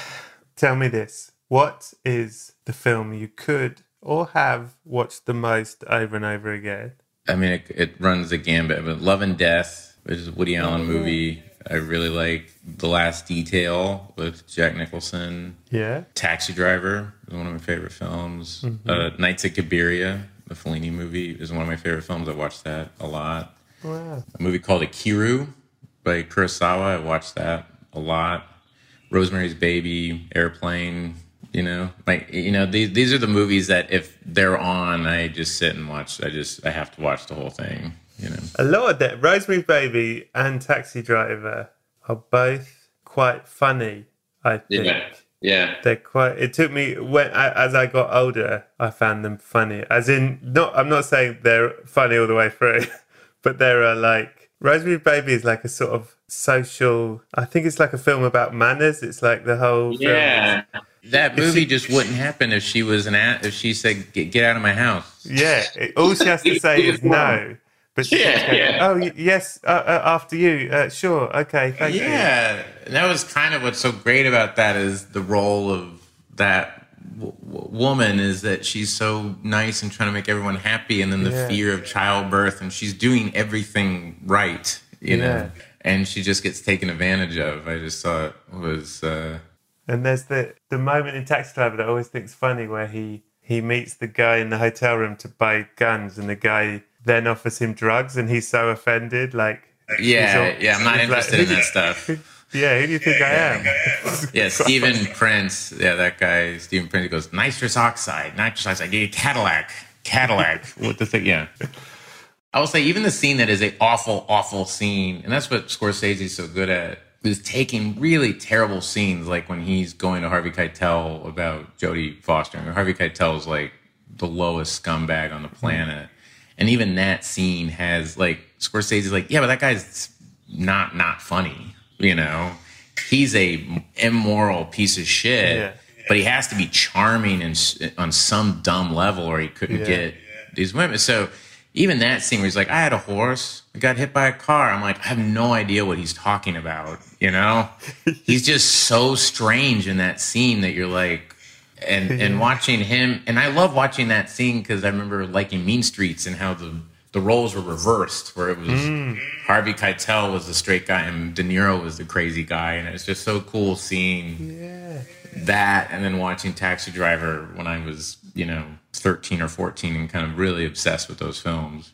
Tell me this. What is the film you could or have watched the most over and over again? I mean, it runs the gambit. But Love and Death, which is a Woody Allen movie. I really like The Last Detail with Jack Nicholson. Yeah. Taxi Driver is one of my favorite films. Mm-hmm. Nights at Cabiria, the Fellini movie, is one of my favorite films. I watched that a lot. Wow. A movie called Akira by Kurosawa. I watched that a lot. Rosemary's Baby, Airplane. These are the movies that if they're on, I just sit and watch. I have to watch the whole thing. A lot of that. Rosemary's Baby and Taxi Driver are both quite funny, I think. Yeah. They're quite. It took me as I got older, I found them funny. As in, I'm not saying they're funny all the way through. But there are like, Rosemary's Baby is like a sort of social, I think it's like a film about manners. It's like the whole film. That movie just wouldn't happen if she was if she said, get out of my house. Yeah, all she has to say is no. But she goes, oh, yes, after you, sure, okay, thank you. Yeah, and that was kind of what's so great about that is the role of that woman is that she's so nice and trying to make everyone happy, and then the fear of childbirth, and she's doing everything right, and she just gets taken advantage of. I just thought it was And there's the moment in Taxi Driver that I always think is funny where he meets the guy in the hotel room to buy guns, and the guy then offers him drugs, and he's so offended. Like, I'm not interested in that stuff. Yeah, who do you think I am? Yeah, Stephen Prince. Yeah, that guy, Stephen Prince, goes, nitrous oxide, yeah, Cadillac. What the thing? Yeah. I will say, even the scene that is an awful, awful scene, and that's what Scorsese's so good at, is taking really terrible scenes, like when he's going to Harvey Keitel about Jodie Foster. I mean, Harvey Keitel's like the lowest scumbag on the planet. And even that scene has, like, Scorsese's like, yeah, but that guy's not funny. You know, he's a immoral piece of shit, but he has to be charming and on some dumb level, or he couldn't get these women. So even that scene where he's like, I had a horse, I got hit by a car. I'm like, I have no idea what he's talking about. You know, he's just so strange in that scene that you're like, and watching him. And I love watching that scene because I remember liking Mean Streets and how the roles were reversed, where it was Harvey Keitel was the straight guy and De Niro was the crazy guy. And it's just so cool seeing that, and then watching Taxi Driver when I was, 13 or 14 and kind of really obsessed with those films,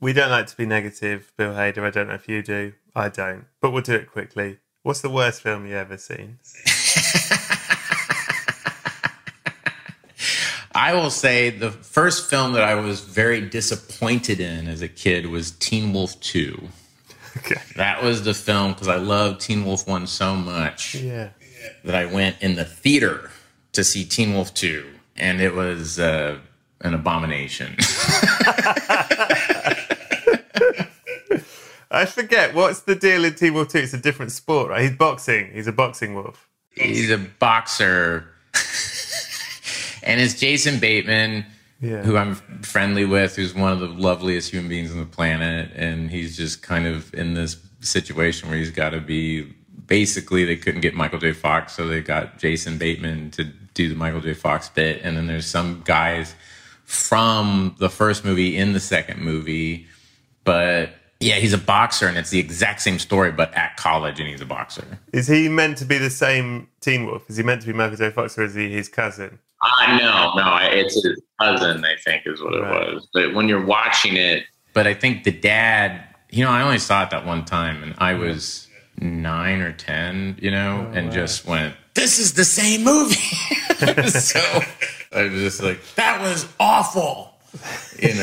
We don't like to be negative, Bill Hader. I don't know if you do. I don't. But we'll do it quickly. What's the worst film you ever seen? I will say the first film that I was very disappointed in as a kid was Teen Wolf 2. Okay. That was the film, because I loved Teen Wolf 1 so much that I went in the theater to see Teen Wolf 2, and it was an abomination. I forget, what's the deal in Teen Wolf 2? It's a different sport, right? He's boxing. He's a boxing wolf. He's a boxer. And it's Jason Bateman, who I'm friendly with, who's one of the loveliest human beings on the planet. And he's just kind of in this situation where he's got to be, basically they couldn't get Michael J. Fox, so they got Jason Bateman to do the Michael J. Fox bit. And then there's some guys from the first movie in the second movie. But yeah, he's a boxer, and it's the exact same story, but at college, and he's a boxer. Is he meant to be the same Teen Wolf? Is he meant to be Michael J. Fox, or is he his cousin? No, it's his cousin, I think, is what it was. But when you're watching it, but I think the dad, I only saw it that one time, and I was 9 or 10, just went, this is the same movie. So I was just like, that was awful. It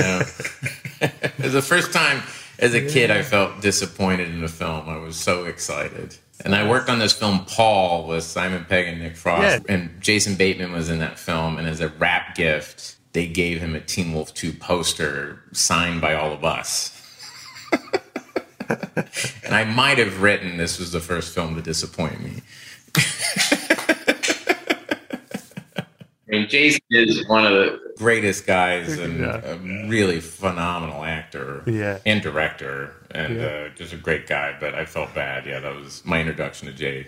was the first time as a kid I felt disappointed in the film. I was so excited. And I worked on this film, Paul, with Simon Pegg and Nick Frost. Yeah. And Jason Bateman was in that film. And as a wrap gift, they gave him a Teen Wolf 2 poster signed by all of us. And I might have written, this was the first film to disappoint me. I mean, Jason is one of the greatest guys and a really phenomenal actor and director and just a great guy. But I felt bad. Yeah, that was my introduction to Jay.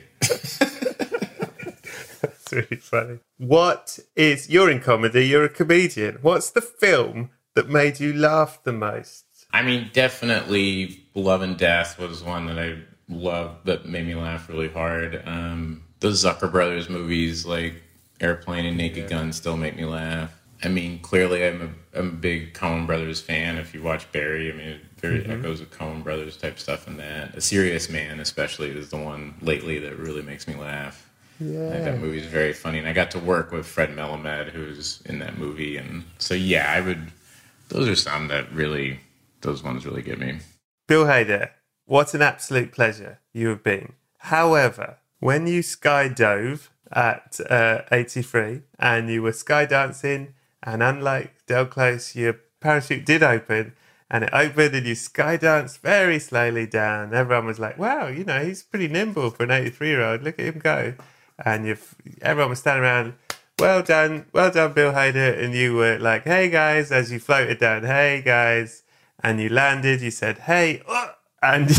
That's really funny. You're in comedy, you're a comedian. What's the film that made you laugh the most? I mean, definitely Love and Death was one that I loved that made me laugh really hard. The Zucker Brothers movies, like Airplane and Naked Gun, still make me laugh. I mean, clearly I'm a big Coen Brothers fan. If you watch Barry, I mean, it very echoes of Coen Brothers type stuff in that. A Serious Man, especially, is the one lately that really makes me laugh. Yeah. Like, that movie is very funny. And I got to work with Fred Melamed, who's in that movie. And so, yeah, those are some that really, those ones really get me. Bill Hader, what an absolute pleasure you have been. However, when you skydove at 83 and you were skydancing, and unlike Del Close, your parachute did open, and it opened and you skydanced very slowly down. Everyone was like, wow, he's pretty nimble for an 83-year-old. Look at him go. And everyone was standing around, well done, Bill Hader. And you were like, hey, guys, as you floated down, hey, guys. And you landed, you said, hey, and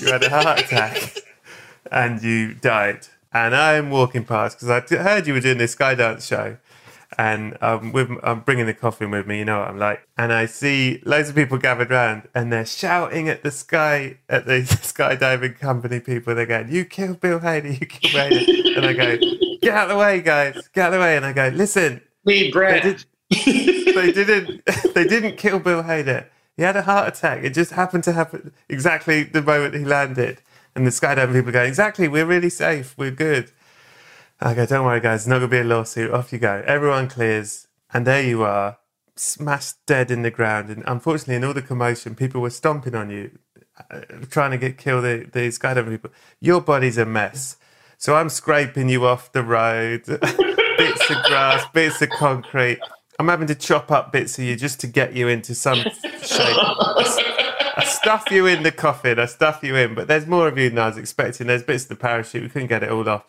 you had a heart attack and you died. And I'm walking past because I heard you were doing this skydance show, and I'm bringing the coffin with me, what I'm like. And I see loads of people gathered round, and they're shouting at the sky, at the skydiving company people. They're going, "You killed Bill Hader! You killed Hader!" And I go, Get out of the way, guys. Get out of the way. And I go, listen. We Brett. They didn't kill Bill Hader. He had a heart attack. It just happened to happen exactly the moment he landed. And the skydiving people go, exactly, we're really safe. We're good. I go, don't worry, guys. It's not going to be a lawsuit. Off you go. Everyone clears. And there you are, smashed dead in the ground. And unfortunately, in all the commotion, people were stomping on you, trying to kill the skydiving people. Your body's a mess. So I'm scraping you off the road, bits of grass, bits of concrete. I'm having to chop up bits of you just to get you into some shape. I stuff you in the coffin. I stuff you in. But there's more of you than I was expecting. There's bits of the parachute. We couldn't get it all off.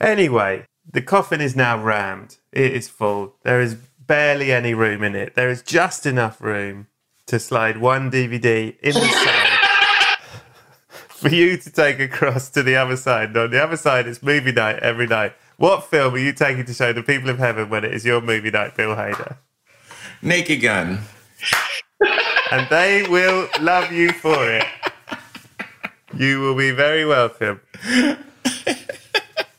Anyway, the coffin is now rammed. It is full. There is barely any room in it. There is just enough room to slide one DVD in the sand. For you to take across to the other side. And on the other side, it's movie night every night. What film are you taking to show the people of heaven when it is your movie night, Bill Hader? Naked Gun. And they will love you for it. You will be very welcome.